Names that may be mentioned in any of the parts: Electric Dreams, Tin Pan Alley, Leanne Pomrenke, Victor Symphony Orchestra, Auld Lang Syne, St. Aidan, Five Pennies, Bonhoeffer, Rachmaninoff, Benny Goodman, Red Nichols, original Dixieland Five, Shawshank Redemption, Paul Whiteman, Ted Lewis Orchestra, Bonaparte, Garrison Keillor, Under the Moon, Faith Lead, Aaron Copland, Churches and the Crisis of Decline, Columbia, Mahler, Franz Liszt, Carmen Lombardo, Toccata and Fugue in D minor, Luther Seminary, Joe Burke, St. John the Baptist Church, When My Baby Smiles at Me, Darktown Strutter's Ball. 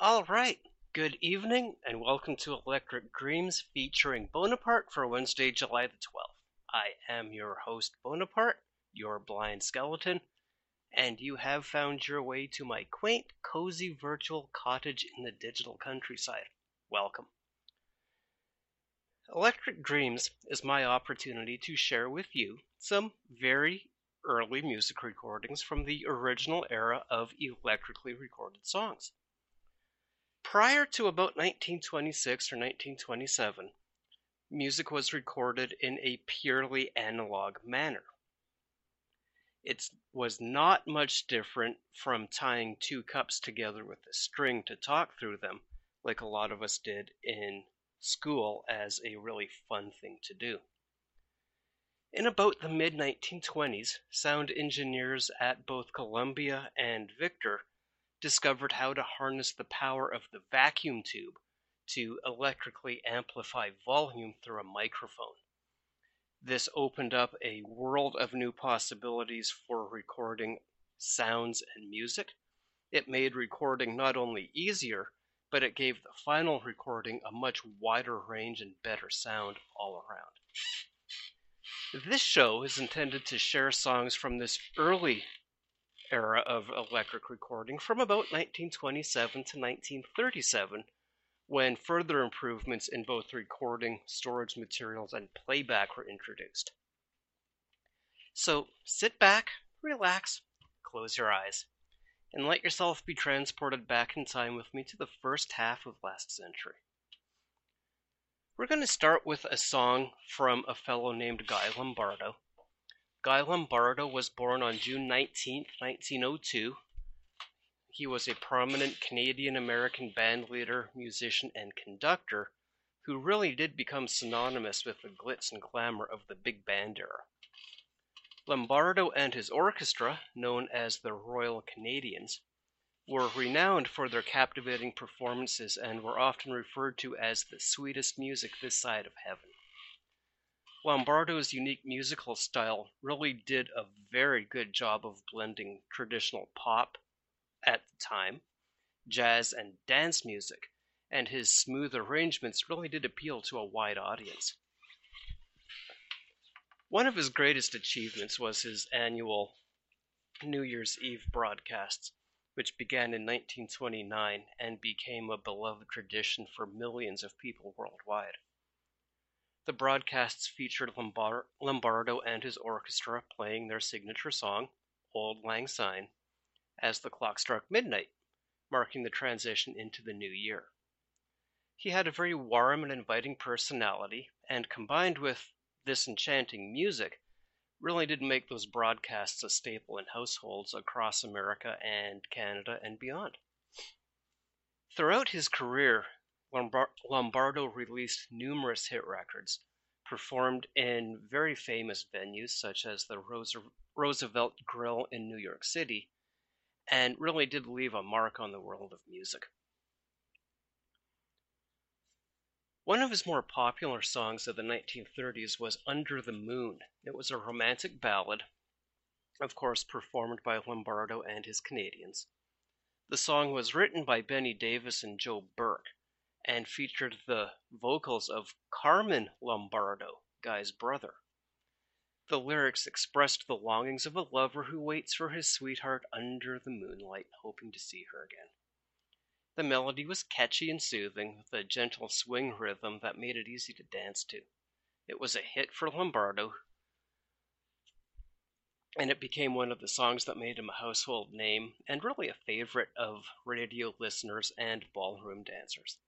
All right, good evening, and welcome to Electric Dreams featuring Bonaparte for Wednesday, July the 12th. I am your host, Bonaparte, your blind skeleton, and you have found your way to my quaint, cozy virtual cottage in the digital countryside. Welcome. Electric Dreams is my opportunity to share with you some very early music recordings from the original era of electrically recorded songs. Prior to about 1926 or 1927, music was recorded in a purely analog manner. It was not much different from tying two cups together with a string to talk through them, like a lot of us did in school as a really fun thing to do. In about the mid-1920s, sound engineers at both Columbia and Victor discovered how to harness the power of the vacuum tube to electrically amplify volume through a microphone. This opened up a world of new possibilities for recording sounds and music. It made recording not only easier, but it gave the final recording a much wider range and better sound all around. This show is intended to share songs from this early era of electric recording from about 1927 to 1937, when further improvements in both recording, storage materials, and playback were introduced. So sit back, relax, close your eyes, and let yourself be transported back in time with me to the first half of last century. We're going to start with a song from a fellow named Guy Lombardo. Guy Lombardo was born on June 19, 1902. He was a prominent Canadian-American band leader, musician, and conductor who really did become synonymous with the glitz and glamour of the big band era. Lombardo and his orchestra, known as the Royal Canadians, were renowned for their captivating performances and were often referred to as the sweetest music this side of heaven. Lombardo's unique musical style really did a very good job of blending traditional pop at the time, jazz and dance music, and his smooth arrangements really did appeal to a wide audience. One of his greatest achievements was his annual New Year's Eve broadcasts, which began in 1929 and became a beloved tradition for millions of people worldwide. The broadcasts featured Lombardo and his orchestra playing their signature song, Auld Lang Syne, as the clock struck midnight, marking the transition into the new year. He had a very warm and inviting personality, and combined with this enchanting music, really did make those broadcasts a staple in households across America and Canada and beyond. Throughout his career, Lombardo released numerous hit records, performed in very famous venues such as the Roosevelt Grill in New York City, and really did leave a mark on the world of music. One of his more popular songs of the 1930s was Under the Moon. It was a romantic ballad, of course performed by Lombardo and his Canadians. The song was written by Benny Davis and Joe Burke, and featured the vocals of Carmen Lombardo, Guy's brother. The lyrics expressed the longings of a lover who waits for his sweetheart under the moonlight, hoping to see her again. The melody was catchy and soothing, with a gentle swing rhythm that made it easy to dance to. It was a hit for Lombardo, and it became one of the songs that made him a household name, and really a favorite of radio listeners and ballroom dancers.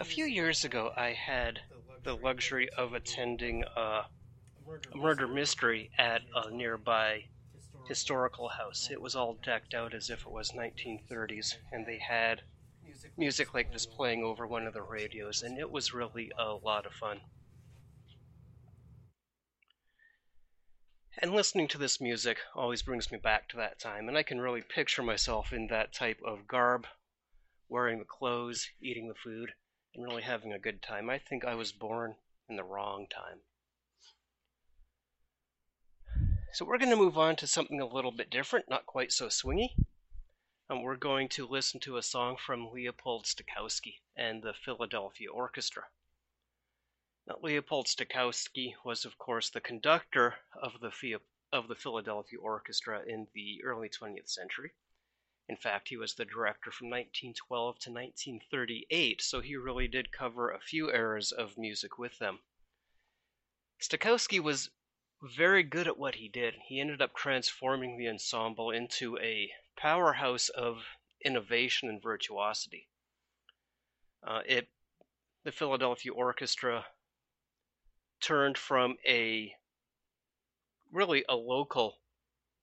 A few years ago, I had the luxury of attending a murder mystery at a nearby historical house. It was all decked out as if it was 1930s, and they had music like this playing over one of the radios, and it was really a lot of fun. And listening to this music always brings me back to that time, and I can really picture myself in that type of garb, wearing the clothes, eating the food, and really having a good time. I think I was born in the wrong time. So we're going to move on to something a little bit different, not quite so swingy. And we're going to listen to a song from Leopold Stokowski and the Philadelphia Orchestra. Now, Leopold Stokowski was, of course, the conductor of the Philadelphia Orchestra in the early 20th century. In fact, he was the director from 1912 to 1938, so he really did cover a few eras of music with them. Stokowski was very good at what he did. He ended up transforming the ensemble into a powerhouse of innovation and virtuosity. The Philadelphia Orchestra turned from really a local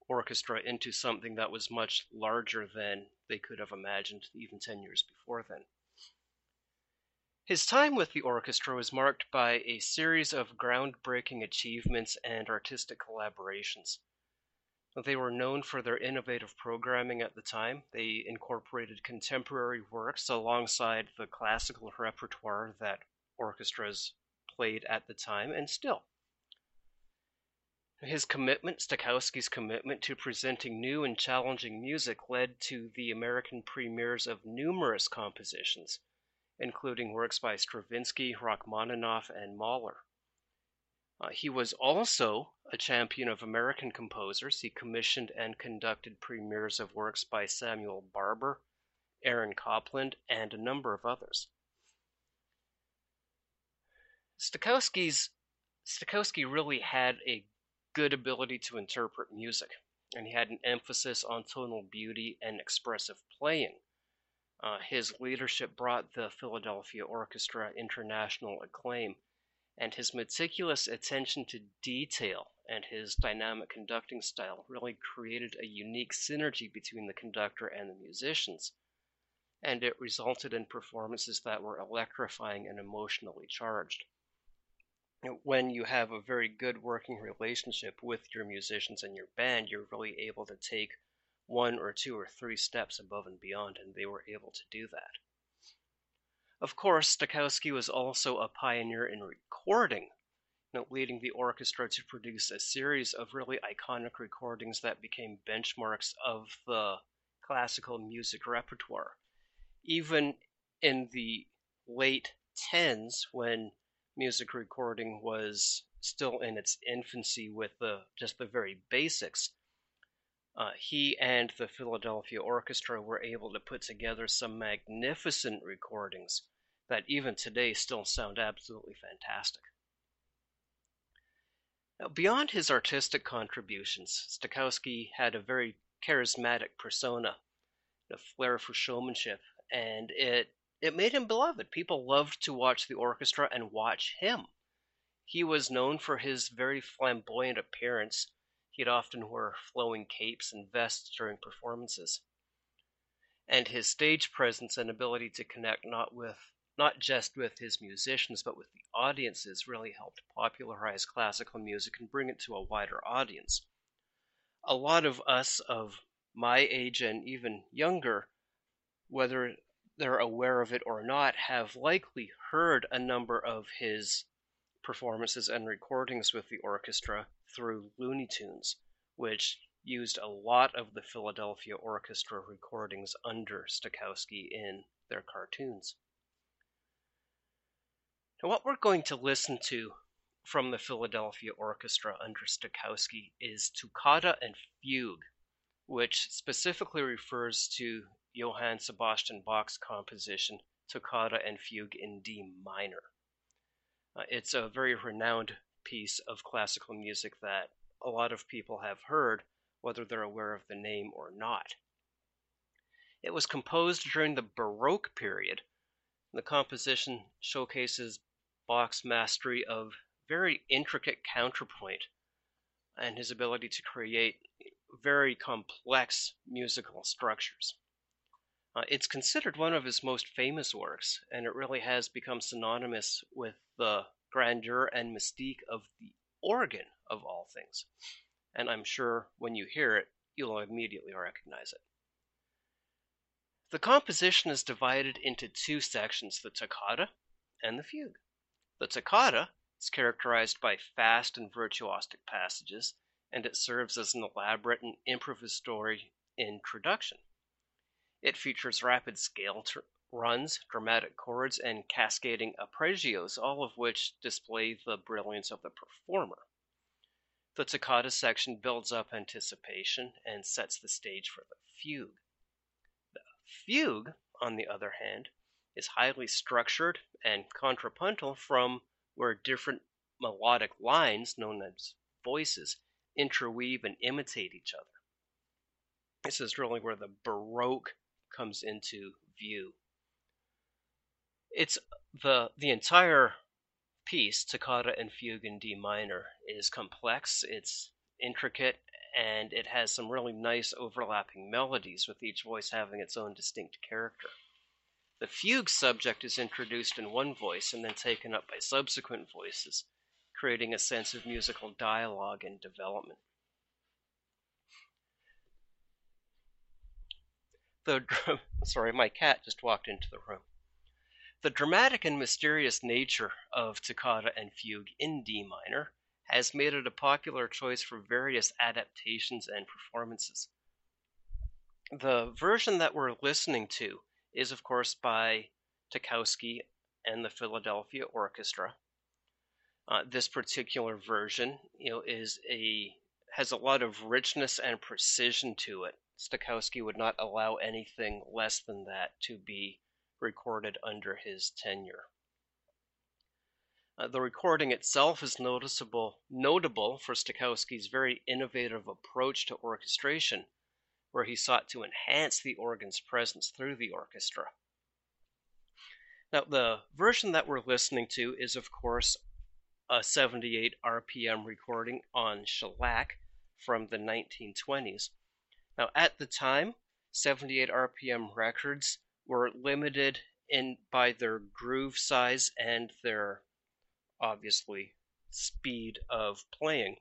orchestra into something that was much larger than they could have imagined even 10 years before then. His time with the orchestra was marked by a series of groundbreaking achievements and artistic collaborations. They were known for their innovative programming at the time. They incorporated contemporary works alongside the classical repertoire that orchestras played at the time and still. Stokowski's commitment to presenting new and challenging music led to the American premieres of numerous compositions, including works by Stravinsky, Rachmaninoff, and Mahler. He was also a champion of American composers. He commissioned and conducted premieres of works by Samuel Barber, Aaron Copland, and a number of others. Stokowski really had a good ability to interpret music, and he had an emphasis on tonal beauty and expressive playing. His leadership brought the Philadelphia Orchestra international acclaim, and his meticulous attention to detail and his dynamic conducting style really created a unique synergy between the conductor and the musicians, and it resulted in performances that were electrifying and emotionally charged. When you have a very good working relationship with your musicians and your band, you're really able to take one or two or three steps above and beyond, and they were able to do that. Of course, Stokowski was also a pioneer in recording, leading the orchestra to produce a series of really iconic recordings that became benchmarks of the classical music repertoire. Even in the late 10s, when music recording was still in its infancy with just the very basics, He and the Philadelphia Orchestra were able to put together some magnificent recordings that even today still sound absolutely fantastic. Now, beyond his artistic contributions, Stokowski had a very charismatic persona, a flair for showmanship, and it made him beloved. People loved to watch the orchestra and watch him. He was known for his very flamboyant appearance. He'd often wear flowing capes and vests during performances. And his stage presence and ability to connect not just with his musicians, but with the audiences really helped popularize classical music and bring it to a wider audience. A lot of us of my age and even younger, whether they're aware of it or not, have likely heard a number of his performances and recordings with the orchestra through Looney Tunes, which used a lot of the Philadelphia Orchestra recordings under Stokowski in their cartoons. Now, what we're going to listen to from the Philadelphia Orchestra under Stokowski is Toccata and Fugue, which specifically refers to Johann Sebastian Bach's composition Toccata and Fugue in D minor. It's a very renowned piece of classical music that a lot of people have heard, whether they're aware of the name or not. It was composed during the Baroque period. The composition showcases Bach's mastery of very intricate counterpoint and his ability to create very complex musical structures. It's considered one of his most famous works, and it really has become synonymous with the grandeur and mystique of the organ, of all things. And I'm sure when you hear it, you'll immediately recognize it. The composition is divided into two sections, the toccata and the fugue. The toccata is characterized by fast and virtuosic passages, and it serves as an elaborate and improvisatory introduction. It features rapid scale runs, dramatic chords, and cascading arpeggios, all of which display the brilliance of the performer. The toccata section builds up anticipation and sets the stage for the fugue. The fugue, on the other hand, is highly structured and contrapuntal from where different melodic lines, known as voices, interweave and imitate each other. This is really where the Baroque comes into view. It's the entire piece, Toccata and Fugue in D minor, is complex, it's intricate, and it has some really nice overlapping melodies, with each voice having its own distinct character. The fugue subject is introduced in one voice and then taken up by subsequent voices, creating a sense of musical dialogue and development. Sorry, my cat just walked into the room. The dramatic and mysterious nature of Toccata and Fugue in D minor has made it a popular choice for various adaptations and performances. The version that we're listening to is, of course, by Stokowski and the Philadelphia Orchestra. This particular version, has a lot of richness and precision to it. Stokowski would not allow anything less than that to be recorded under his tenure. The recording itself is notable for Stokowski's very innovative approach to orchestration, where he sought to enhance the organ's presence through the orchestra. Now, the version that we're listening to is, of course, a 78 RPM recording on shellac from the 1920s. Now, at the time, 78 RPM records were limited by their groove size and their, obviously, speed of playing.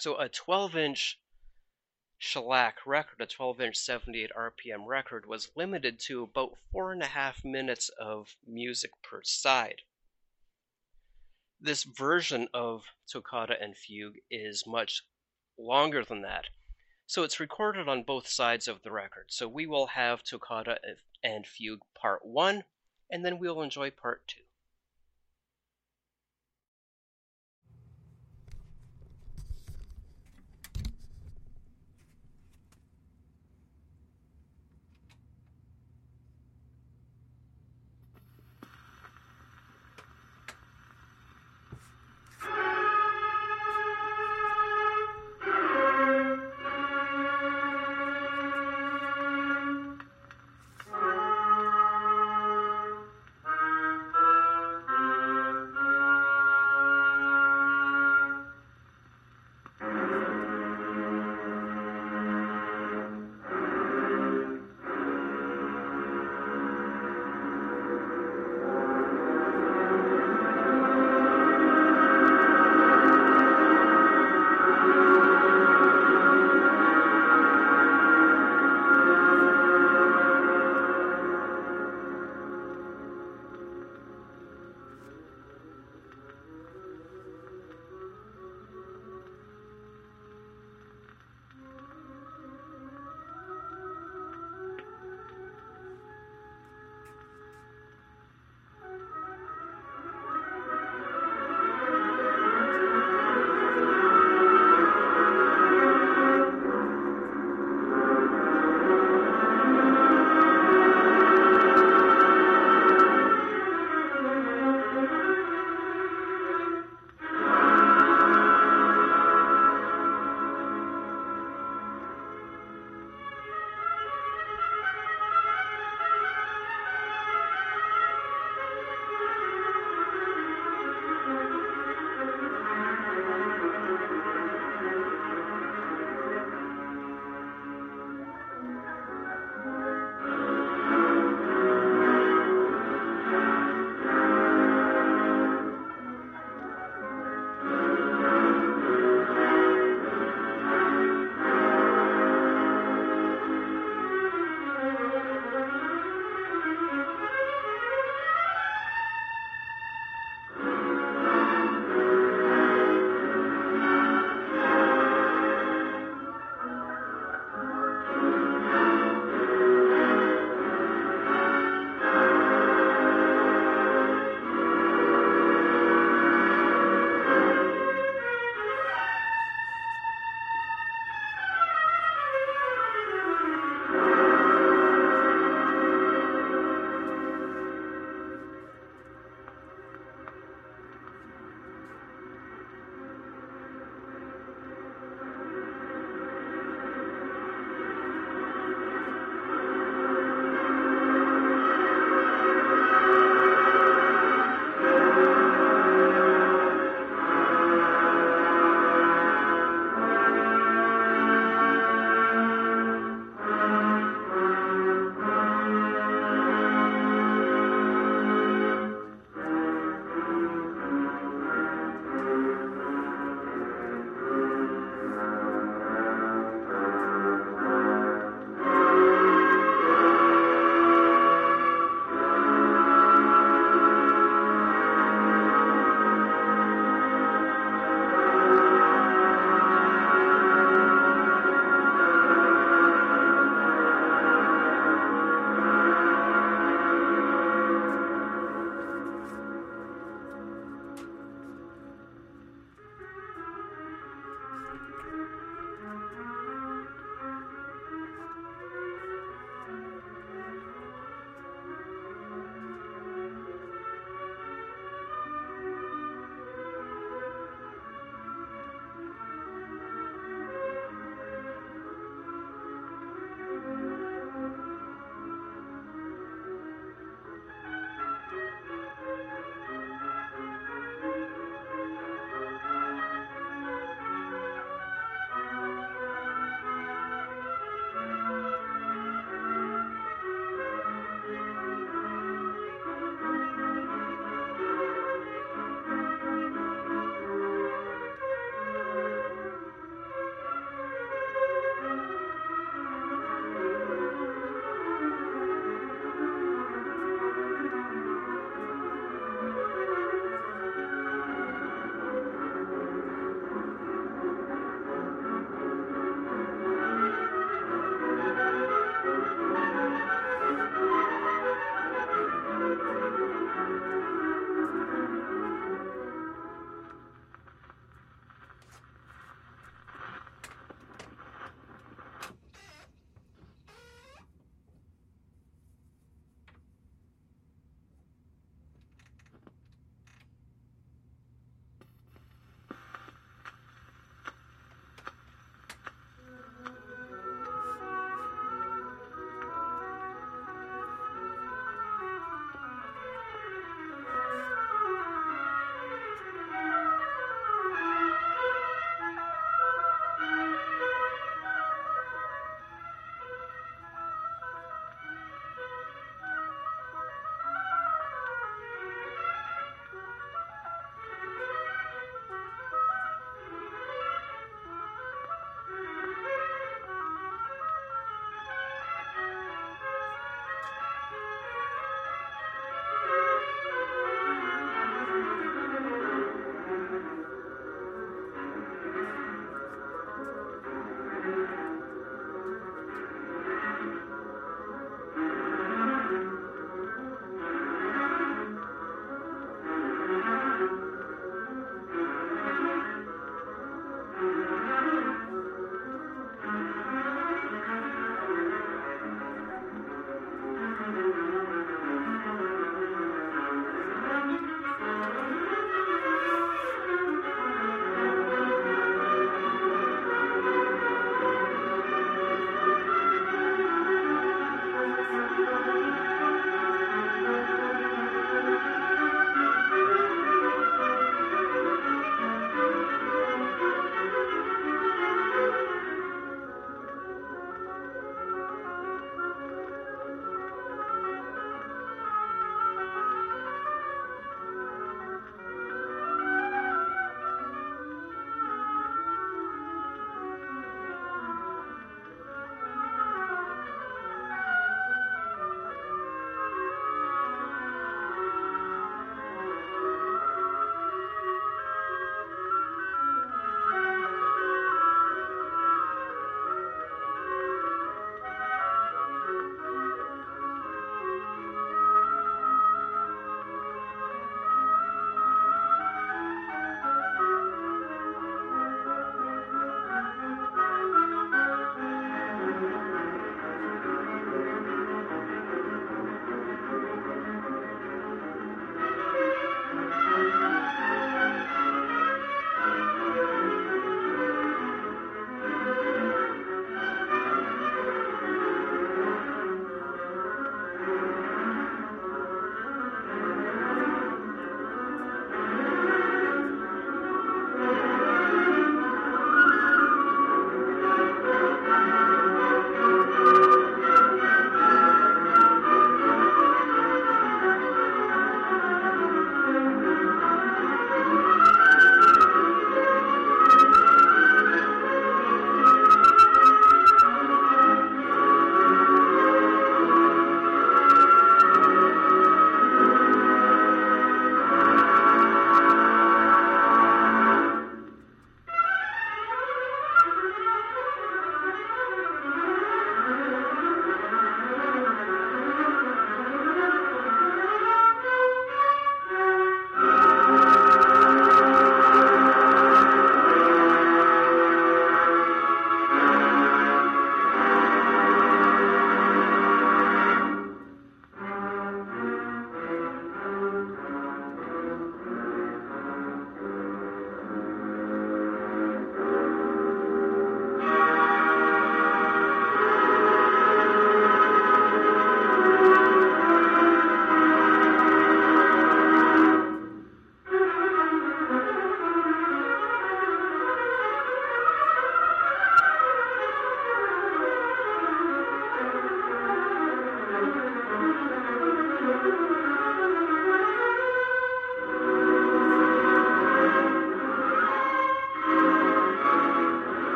So a 12-inch shellac record, a 12-inch 78 RPM record, was limited to about 4.5 minutes of music per side. This version of Toccata and Fugue is much longer than that. So it's recorded on both sides of the record. So we will have Toccata and Fugue Part 1, and then we'll enjoy Part 2.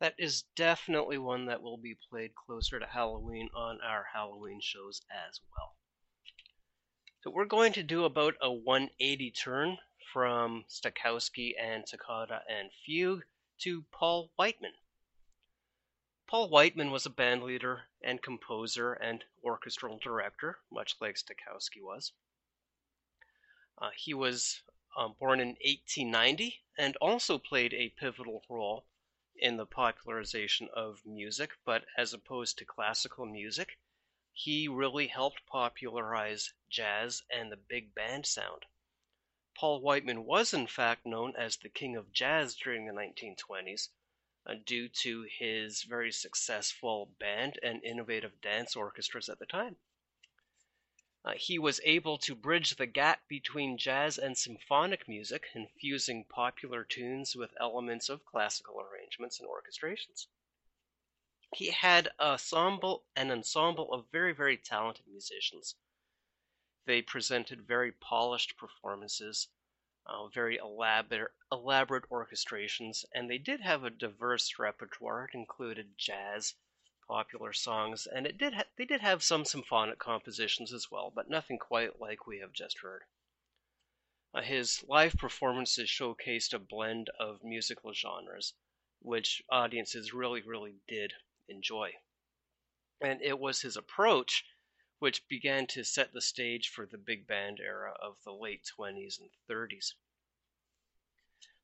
That is definitely one that will be played closer to Halloween on our Halloween shows as well. So we're going to do about a 180 turn from Stokowski and Toccata and Fugue to Paul Whiteman. Paul Whiteman was a band leader and composer and orchestral director, much like Stokowski was. He was born in 1890 and also played a pivotal role in the popularization of music, but as opposed to classical music, he really helped popularize jazz and the big band sound. Paul Whiteman was in fact known as the King of Jazz during the 1920s due to his very successful band and innovative dance orchestras at the time. He was able to bridge the gap between jazz and symphonic music, infusing popular tunes with elements of classical arrangements and orchestrations. He had an ensemble of very, very talented musicians. They presented very polished performances, very elaborate orchestrations, and they did have a diverse repertoire. It included jazz, popular songs, and they did have some symphonic compositions as well, but nothing quite like we have just heard. His live performances showcased a blend of musical genres, which audiences really, really did enjoy. And it was his approach which began to set the stage for the big band era of the late 20s and 30s.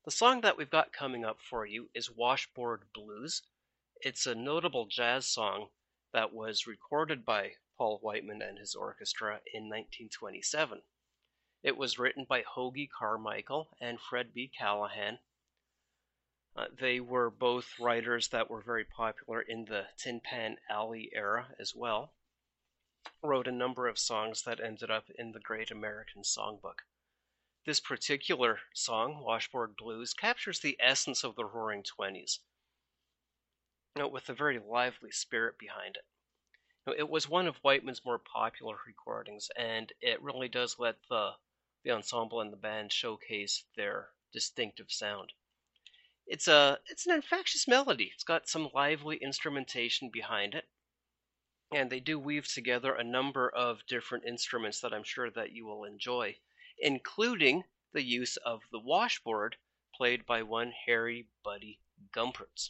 The song that we've got coming up for you is Washboard Blues. It's a notable jazz song that was recorded by Paul Whiteman and his orchestra in 1927. It was written by Hoagy Carmichael and Fred B. Callahan. They were both writers that were very popular in the Tin Pan Alley era as well. Wrote a number of songs that ended up in the Great American Songbook. This particular song, Washboard Blues, captures the essence of the Roaring Twenties, with a very lively spirit behind it. It was one of Whiteman's more popular recordings, and it really does let the ensemble and the band showcase their distinctive sound. It's an infectious melody. It's got some lively instrumentation behind it, and they do weave together a number of different instruments that I'm sure that you will enjoy, including the use of the washboard played by one Harry Buddy Gumpertz.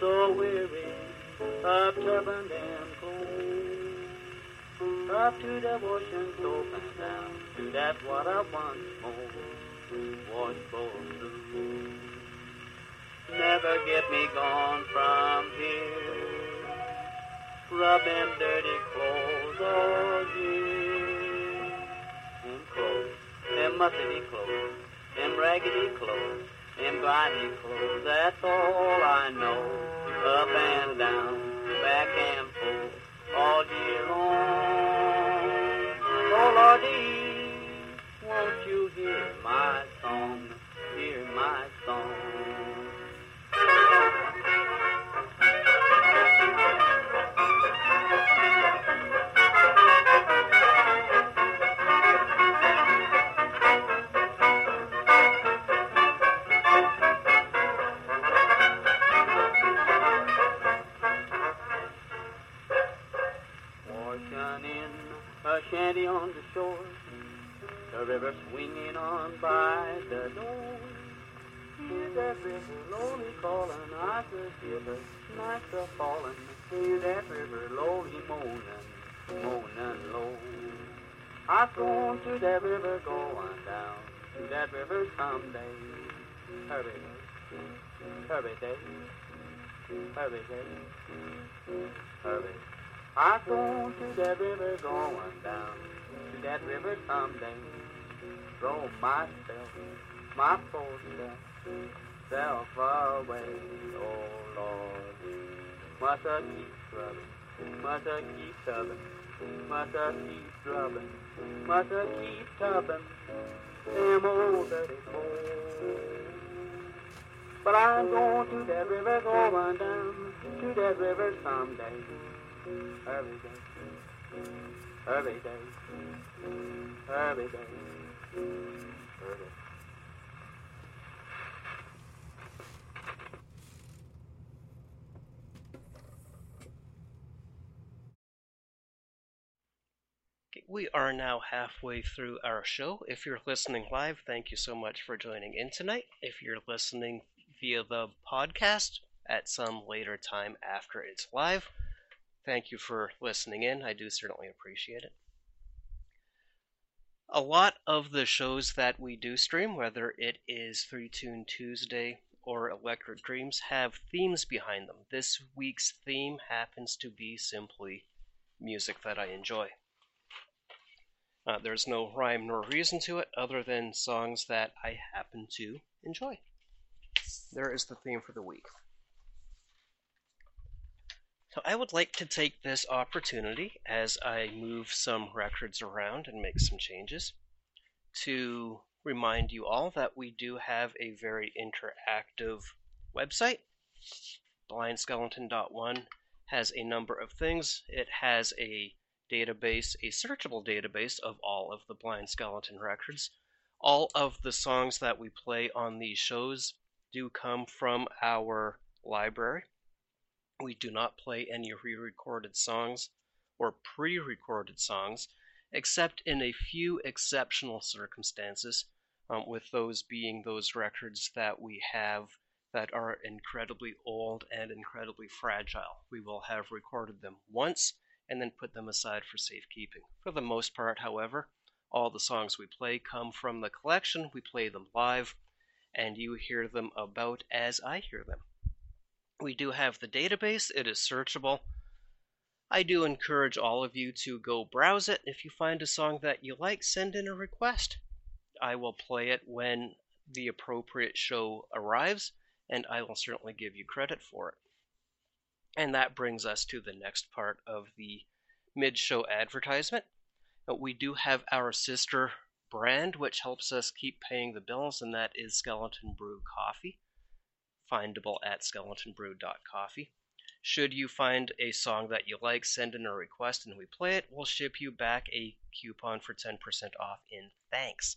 so weary of turbine and cold, up to the ocean's open down to that water once more, washboard blue. Never get me gone from here, rubbing dirty clothes all year. Them clothes, them mussety clothes, them raggedy clothes, them grimy clothes, that's all I know. Up and down, back and forth, all year long. Oh, Lordy, won't you hear my song, hear my song. Shanty on the shore, the river swinging on by the door. Hear that river lowly calling, I could hear the nights are falling. Hear that river lowly moaning, moaning low. I sworn to that river going down, to that river someday. Hurry, hurry day, hurry day, hurry. I go to that river going down, to that river someday. Throw myself, my poor self away. Oh Lord, must I keep scrubbing, must I keep tubbing, must I keep scrubbing, must I keep tubbing, them old dirty boys. But I'm going to that river going down, to that river someday. Every day, every day, every day, every day. We are now halfway through our show. If you're listening live, thank you so much for joining in tonight. If you're listening via the podcast at some later time after it's live, thank you for listening in. I do certainly appreciate it. A lot of the shows that we do stream, whether it is 3 Tune Tuesday or Electric Dreams, have themes behind them. This week's theme happens to be simply music that I enjoy. There's no rhyme nor reason to it other than songs that I happen to enjoy. There is the theme for the week. So I would like to take this opportunity, as I move some records around and make some changes, to remind you all that we do have a very interactive website. blindskeleton.1 has a number of things. It has a database, a searchable database of all of the Blind Skeleton records. All of the songs that we play on these shows do come from our library. We do not play any re-recorded songs or pre-recorded songs, except in a few exceptional circumstances, with those being those records that we have that are incredibly old and incredibly fragile. We will have recorded them once and then put them aside for safekeeping. For the most part, however, all the songs we play come from the collection. We play them live, and you hear them about as I hear them. We do have the database. It is searchable. I do encourage all of you to go browse it. If you find a song that you like, send in a request. I will play it when the appropriate show arrives, and I will certainly give you credit for it. And that brings us to the next part of the mid-show advertisement. We do have our sister brand, which helps us keep paying the bills, and that is Skeleton Brew Coffee. Findable at skeletonbrew.coffee. Should you find a song that you like, send in a request and we play it. We'll ship you back a coupon for 10% off in thanks.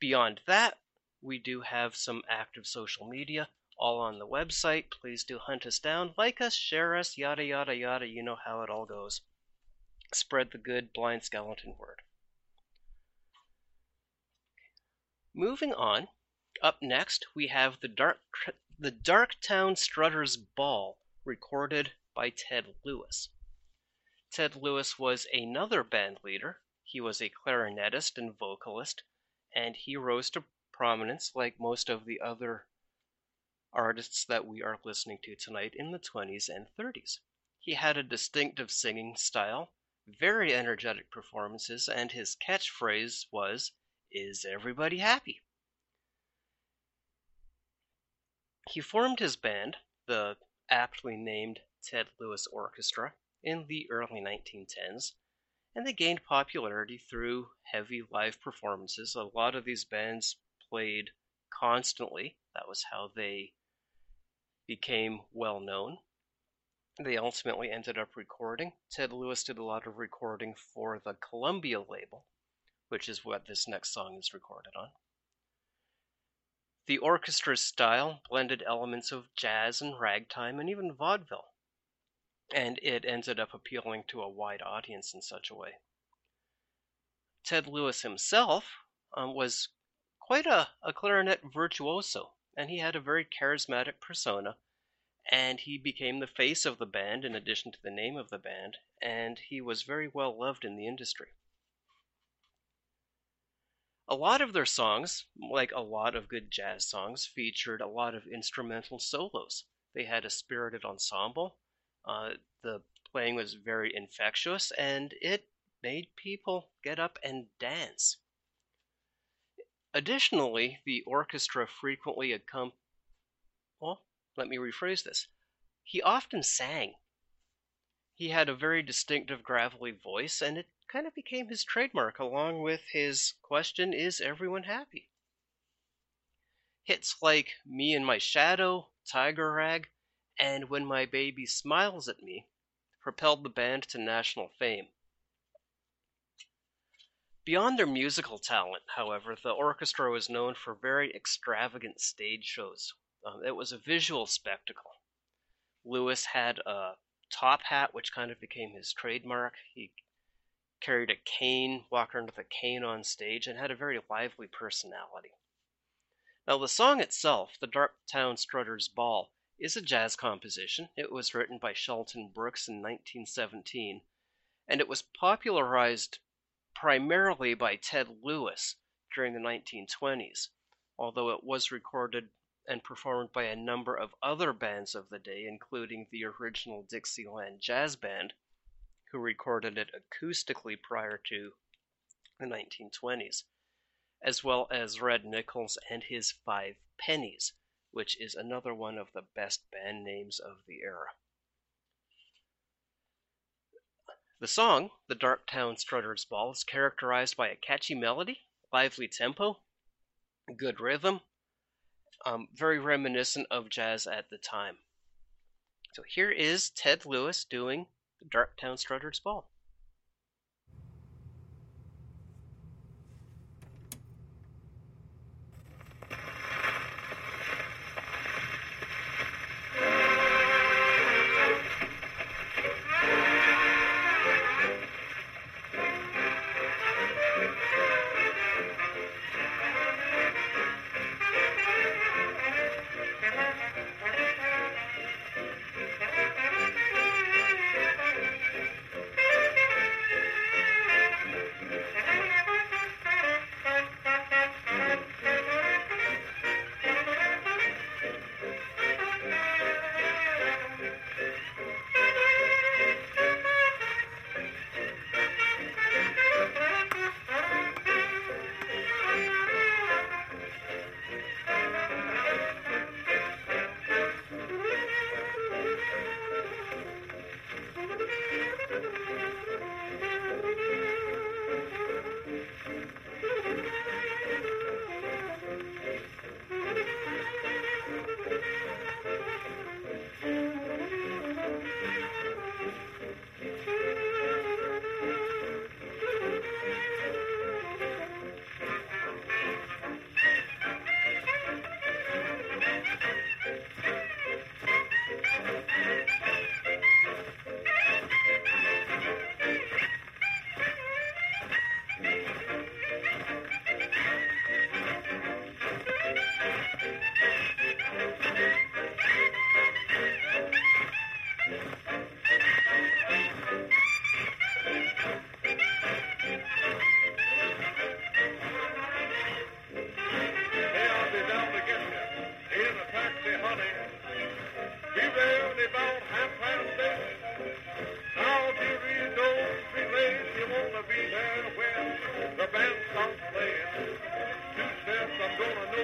Beyond that, we do have some active social media, all on the website. Please do hunt us down, like us, share us, yada, yada, yada. You know how it all goes. Spread the good Blind Skeleton word. Moving on. Up next, we have the Darktown Strutter's Ball, recorded by Ted Lewis. Ted Lewis was another band leader. He was a clarinetist and vocalist, and he rose to prominence like most of the other artists that we are listening to tonight in the 20s and 30s. He had a distinctive singing style, very energetic performances, and his catchphrase was, "Is everybody happy?" He formed his band, the aptly named Ted Lewis Orchestra, in the early 1910s, and they gained popularity through heavy live performances. A lot of these bands played constantly. That was how they became well known. They ultimately ended up recording. Ted Lewis did a lot of recording for the Columbia label, which is what this next song is recorded on. The orchestra's style blended elements of jazz and ragtime and even vaudeville, and it ended up appealing to a wide audience in such a way. Ted Lewis himself was quite a clarinet virtuoso, and he had a very charismatic persona, and he became the face of the band in addition to the name of the band, and he was very well loved in the industry. A lot of their songs, like a lot of good jazz songs, featured a lot of instrumental solos. They had a spirited ensemble. The playing was very infectious, and it made people get up and dance. Additionally, the orchestra frequently He often sang. He had a very distinctive gravelly voice, and it kind of became his trademark, along with his question, "Is everyone happy?" Hits like "Me and My Shadow," "Tiger Rag," and "When My Baby Smiles at Me" propelled the band to national fame. Beyond their musical talent, however, the orchestra was known for very extravagant stage shows. It was a visual spectacle. Lewis had a top hat, which kind of became his trademark. He carried a cane, walked around with a cane on stage, and had a very lively personality. Now, the song itself, The Darktown Strutter's Ball, is a jazz composition. It was written by Shelton Brooks in 1917, and it was popularized primarily by Ted Lewis during the 1920s, although it was recorded and performed by a number of other bands of the day, including the original Dixieland Jazz Band, who recorded it acoustically prior to the 1920s, as well as Red Nichols and his Five Pennies, which is another one of the best band names of the era. The song, The Darktown Strutter's Ball, is characterized by a catchy melody, lively tempo, good rhythm, very reminiscent of jazz at the time. So here is Ted Lewis doing The Darktown Strutter's Ball.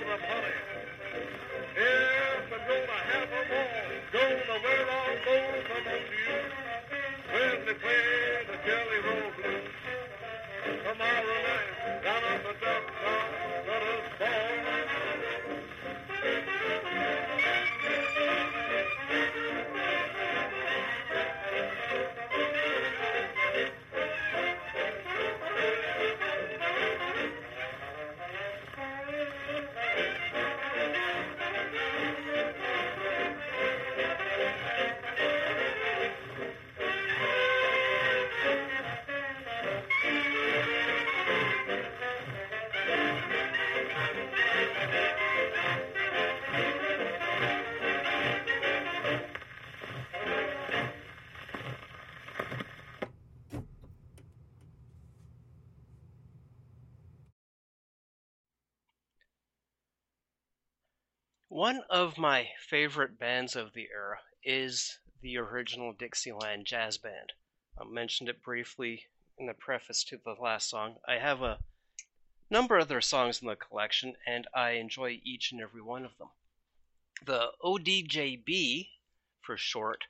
world of honey. Yes, I'm gonna have them all, gonna wear all those I'm on to you. When they play the Jelly Roll Blues, tomorrow night down on the Darktown Strutter's Ball. One of my favorite bands of the era is the original Dixieland Jazz Band. I mentioned it briefly in the preface to the last song. I have a number of their songs in the collection, and I enjoy each and every one of them. The ODJB, for short,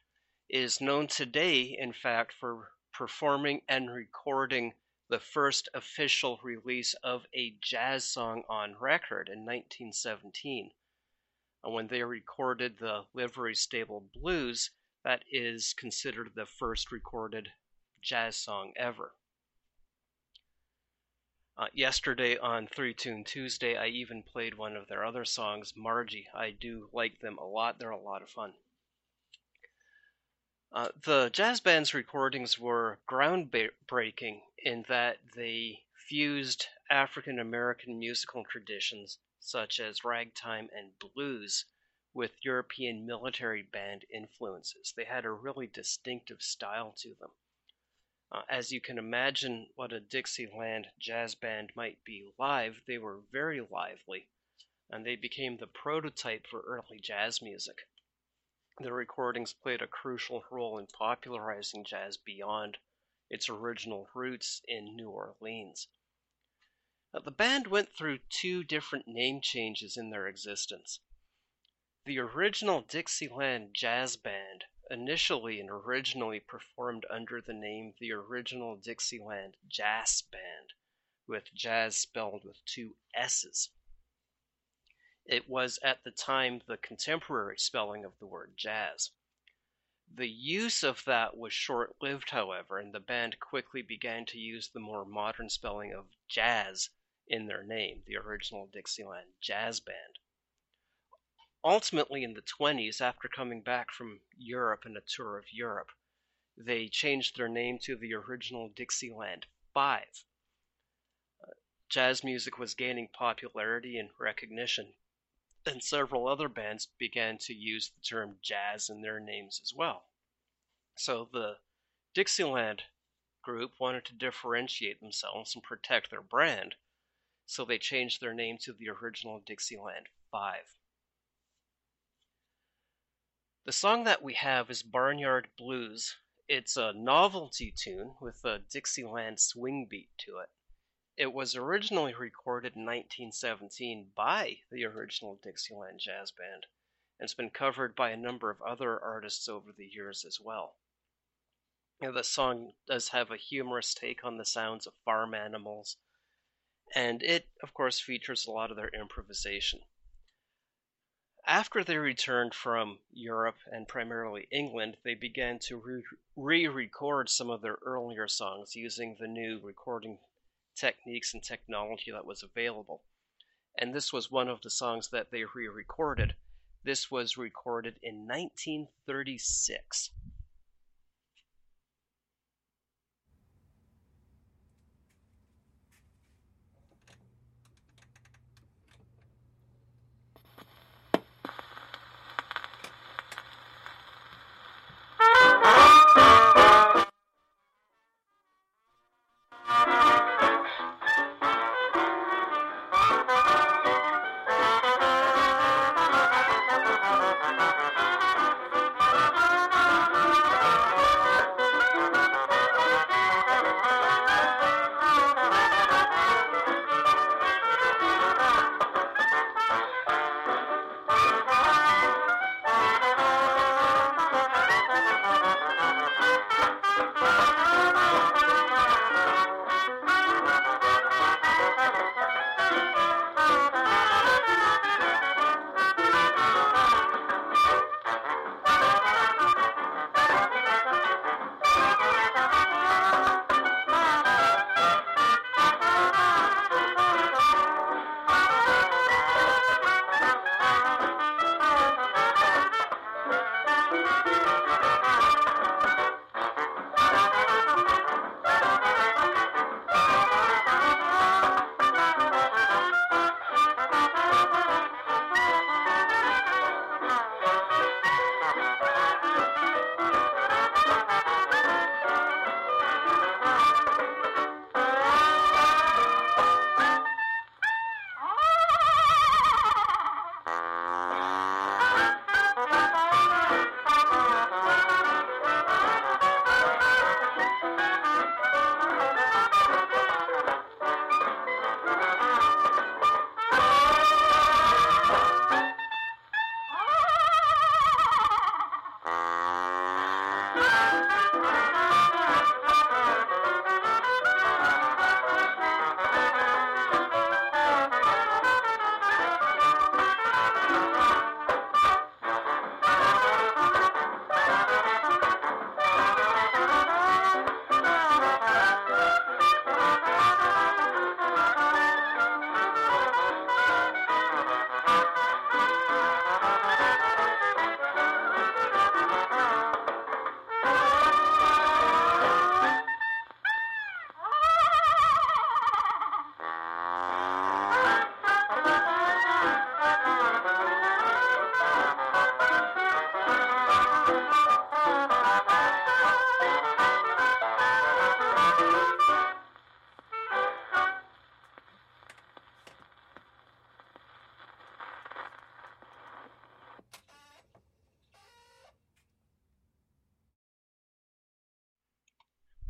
is known today, in fact, for performing and recording the first official release of a jazz song on record in 1917. And when they recorded the Livery Stable Blues, that is considered the first recorded jazz song ever. Yesterday on Three Tune Tuesday, I even played one of their other songs, Margie. I do like them a lot. They're a lot of fun. The jazz band's recordings were groundbreaking in that they fused African American musical traditions such as ragtime and blues, with European military band influences. They had a really distinctive style to them. As you can imagine what a Dixieland jazz band might be live, they were very lively, and they became the prototype for early jazz music. Their recordings played a crucial role in popularizing jazz beyond its original roots in New Orleans. The band went through two different name changes in their existence. The original Dixieland Jazz Band originally performed under the name the Original Dixieland Jazz Band, with jazz spelled with two S's. It was at the time the contemporary spelling of the word jazz. The use of that was short-lived, however, and the band quickly began to use the more modern spelling of jazz in their name, the Original Dixieland Jazz Band. Ultimately, in the 1920s, after coming back from Europe and a tour of Europe, they changed their name to the Original Dixieland Five. Jazz music was gaining popularity and recognition, and several other bands began to use the term jazz in their names as well. So the Dixieland group wanted to differentiate themselves and protect their brand, so they changed their name to the Original Dixieland Five. The song that we have is Barnyard Blues. It's a novelty tune with a Dixieland swing beat to it. It was originally recorded in 1917 by the Original Dixieland Jazz Band, and it's been covered by a number of other artists over the years as well. Now, the song does have a humorous take on the sounds of farm animals, and it, of course, features a lot of their improvisation. After they returned from Europe and primarily England, they began to re-record some of their earlier songs using the new recording techniques and technology that was available. And this was one of the songs that they re-recorded. This was recorded in 1936.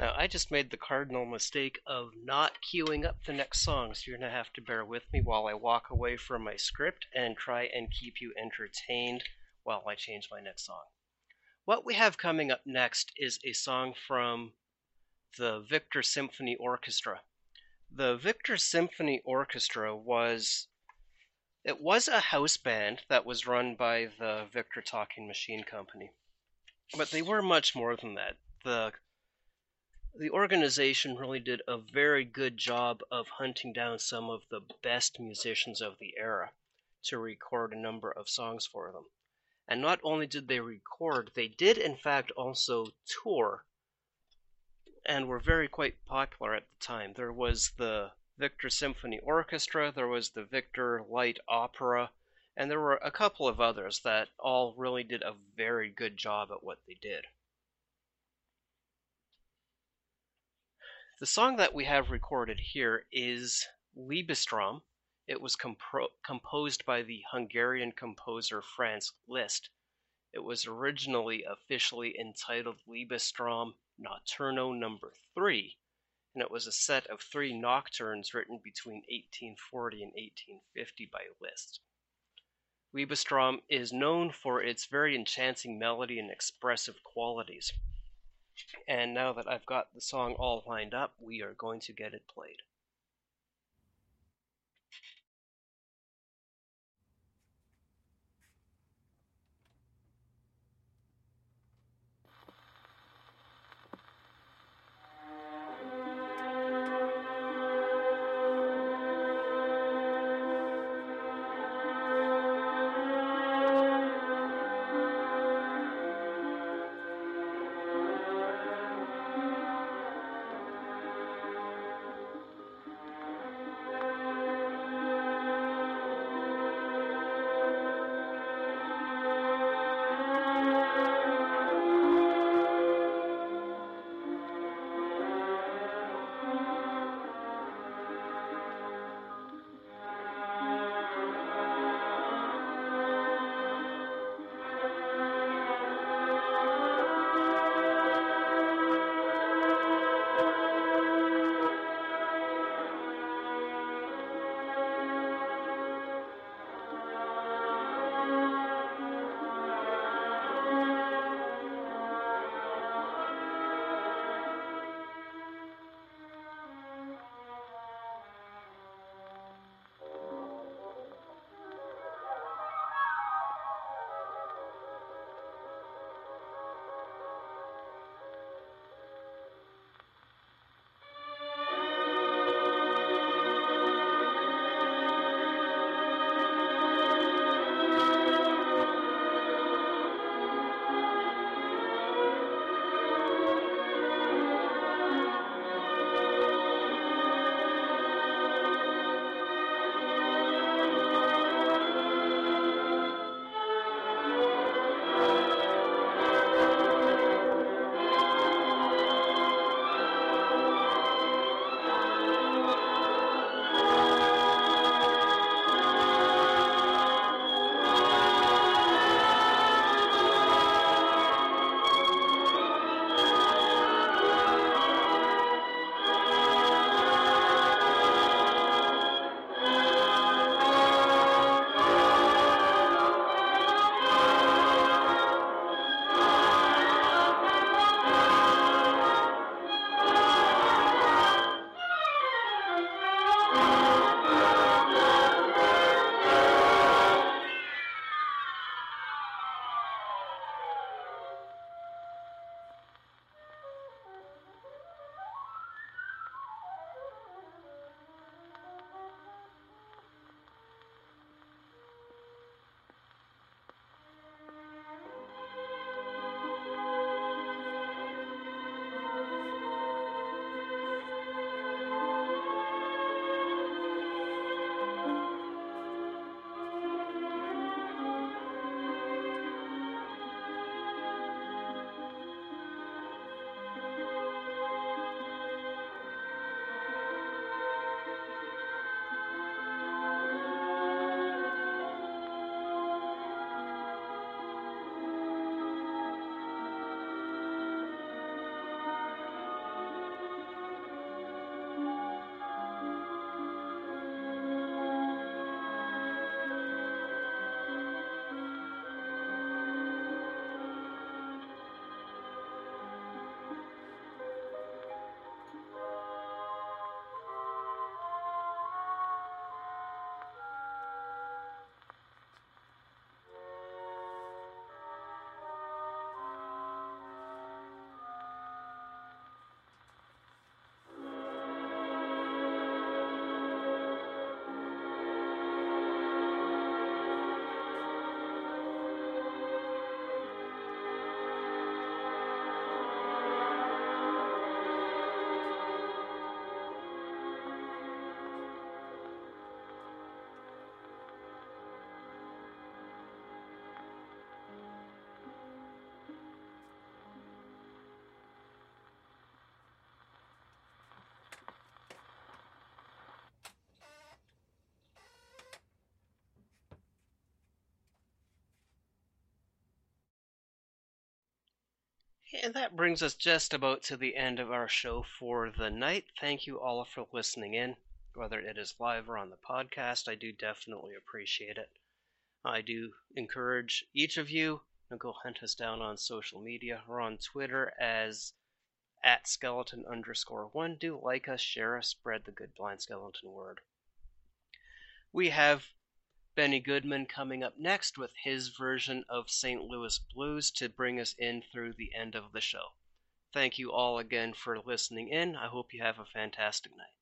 Now, I just made the cardinal mistake of not queuing up the next song, so you're going to have to bear with me while I walk away from my script and try and keep you entertained while I change my next song. What we have coming up next is a song from the Victor Symphony Orchestra. The Victor Symphony Orchestra was a house band that was run by the Victor Talking Machine Company, but they were much more than that. The organization really did a very good job of hunting down some of the best musicians of the era to record a number of songs for them. And not only did they record, they did in fact also tour and were very quite popular at the time. There was the Victor Symphony Orchestra, there was the Victor Light Opera, and there were a couple of others that all really did a very good job at what they did. The song that we have recorded here is Liebestrom. It was composed by the Hungarian composer Franz Liszt. It was originally officially entitled Liebestrom Nocturno No. 3, and it was a set of 3 nocturnes written between 1840 and 1850 by Liszt. Liebestrom is known for its very enchanting melody and expressive qualities. And now that I've got the song all lined up, we are going to get it played. And that brings us just about to the end of our show for the night. Thank you all for listening in, whether it is live or on the podcast. I do definitely appreciate it. I do encourage each of you to go hunt us down on social media or on Twitter as @skeleton_1. Do like us, share us, spread the good blind skeleton word. We have Benny Goodman coming up next with his version of St. Louis Blues to bring us in through the end of the show. Thank you all again for listening in. I hope you have a fantastic night.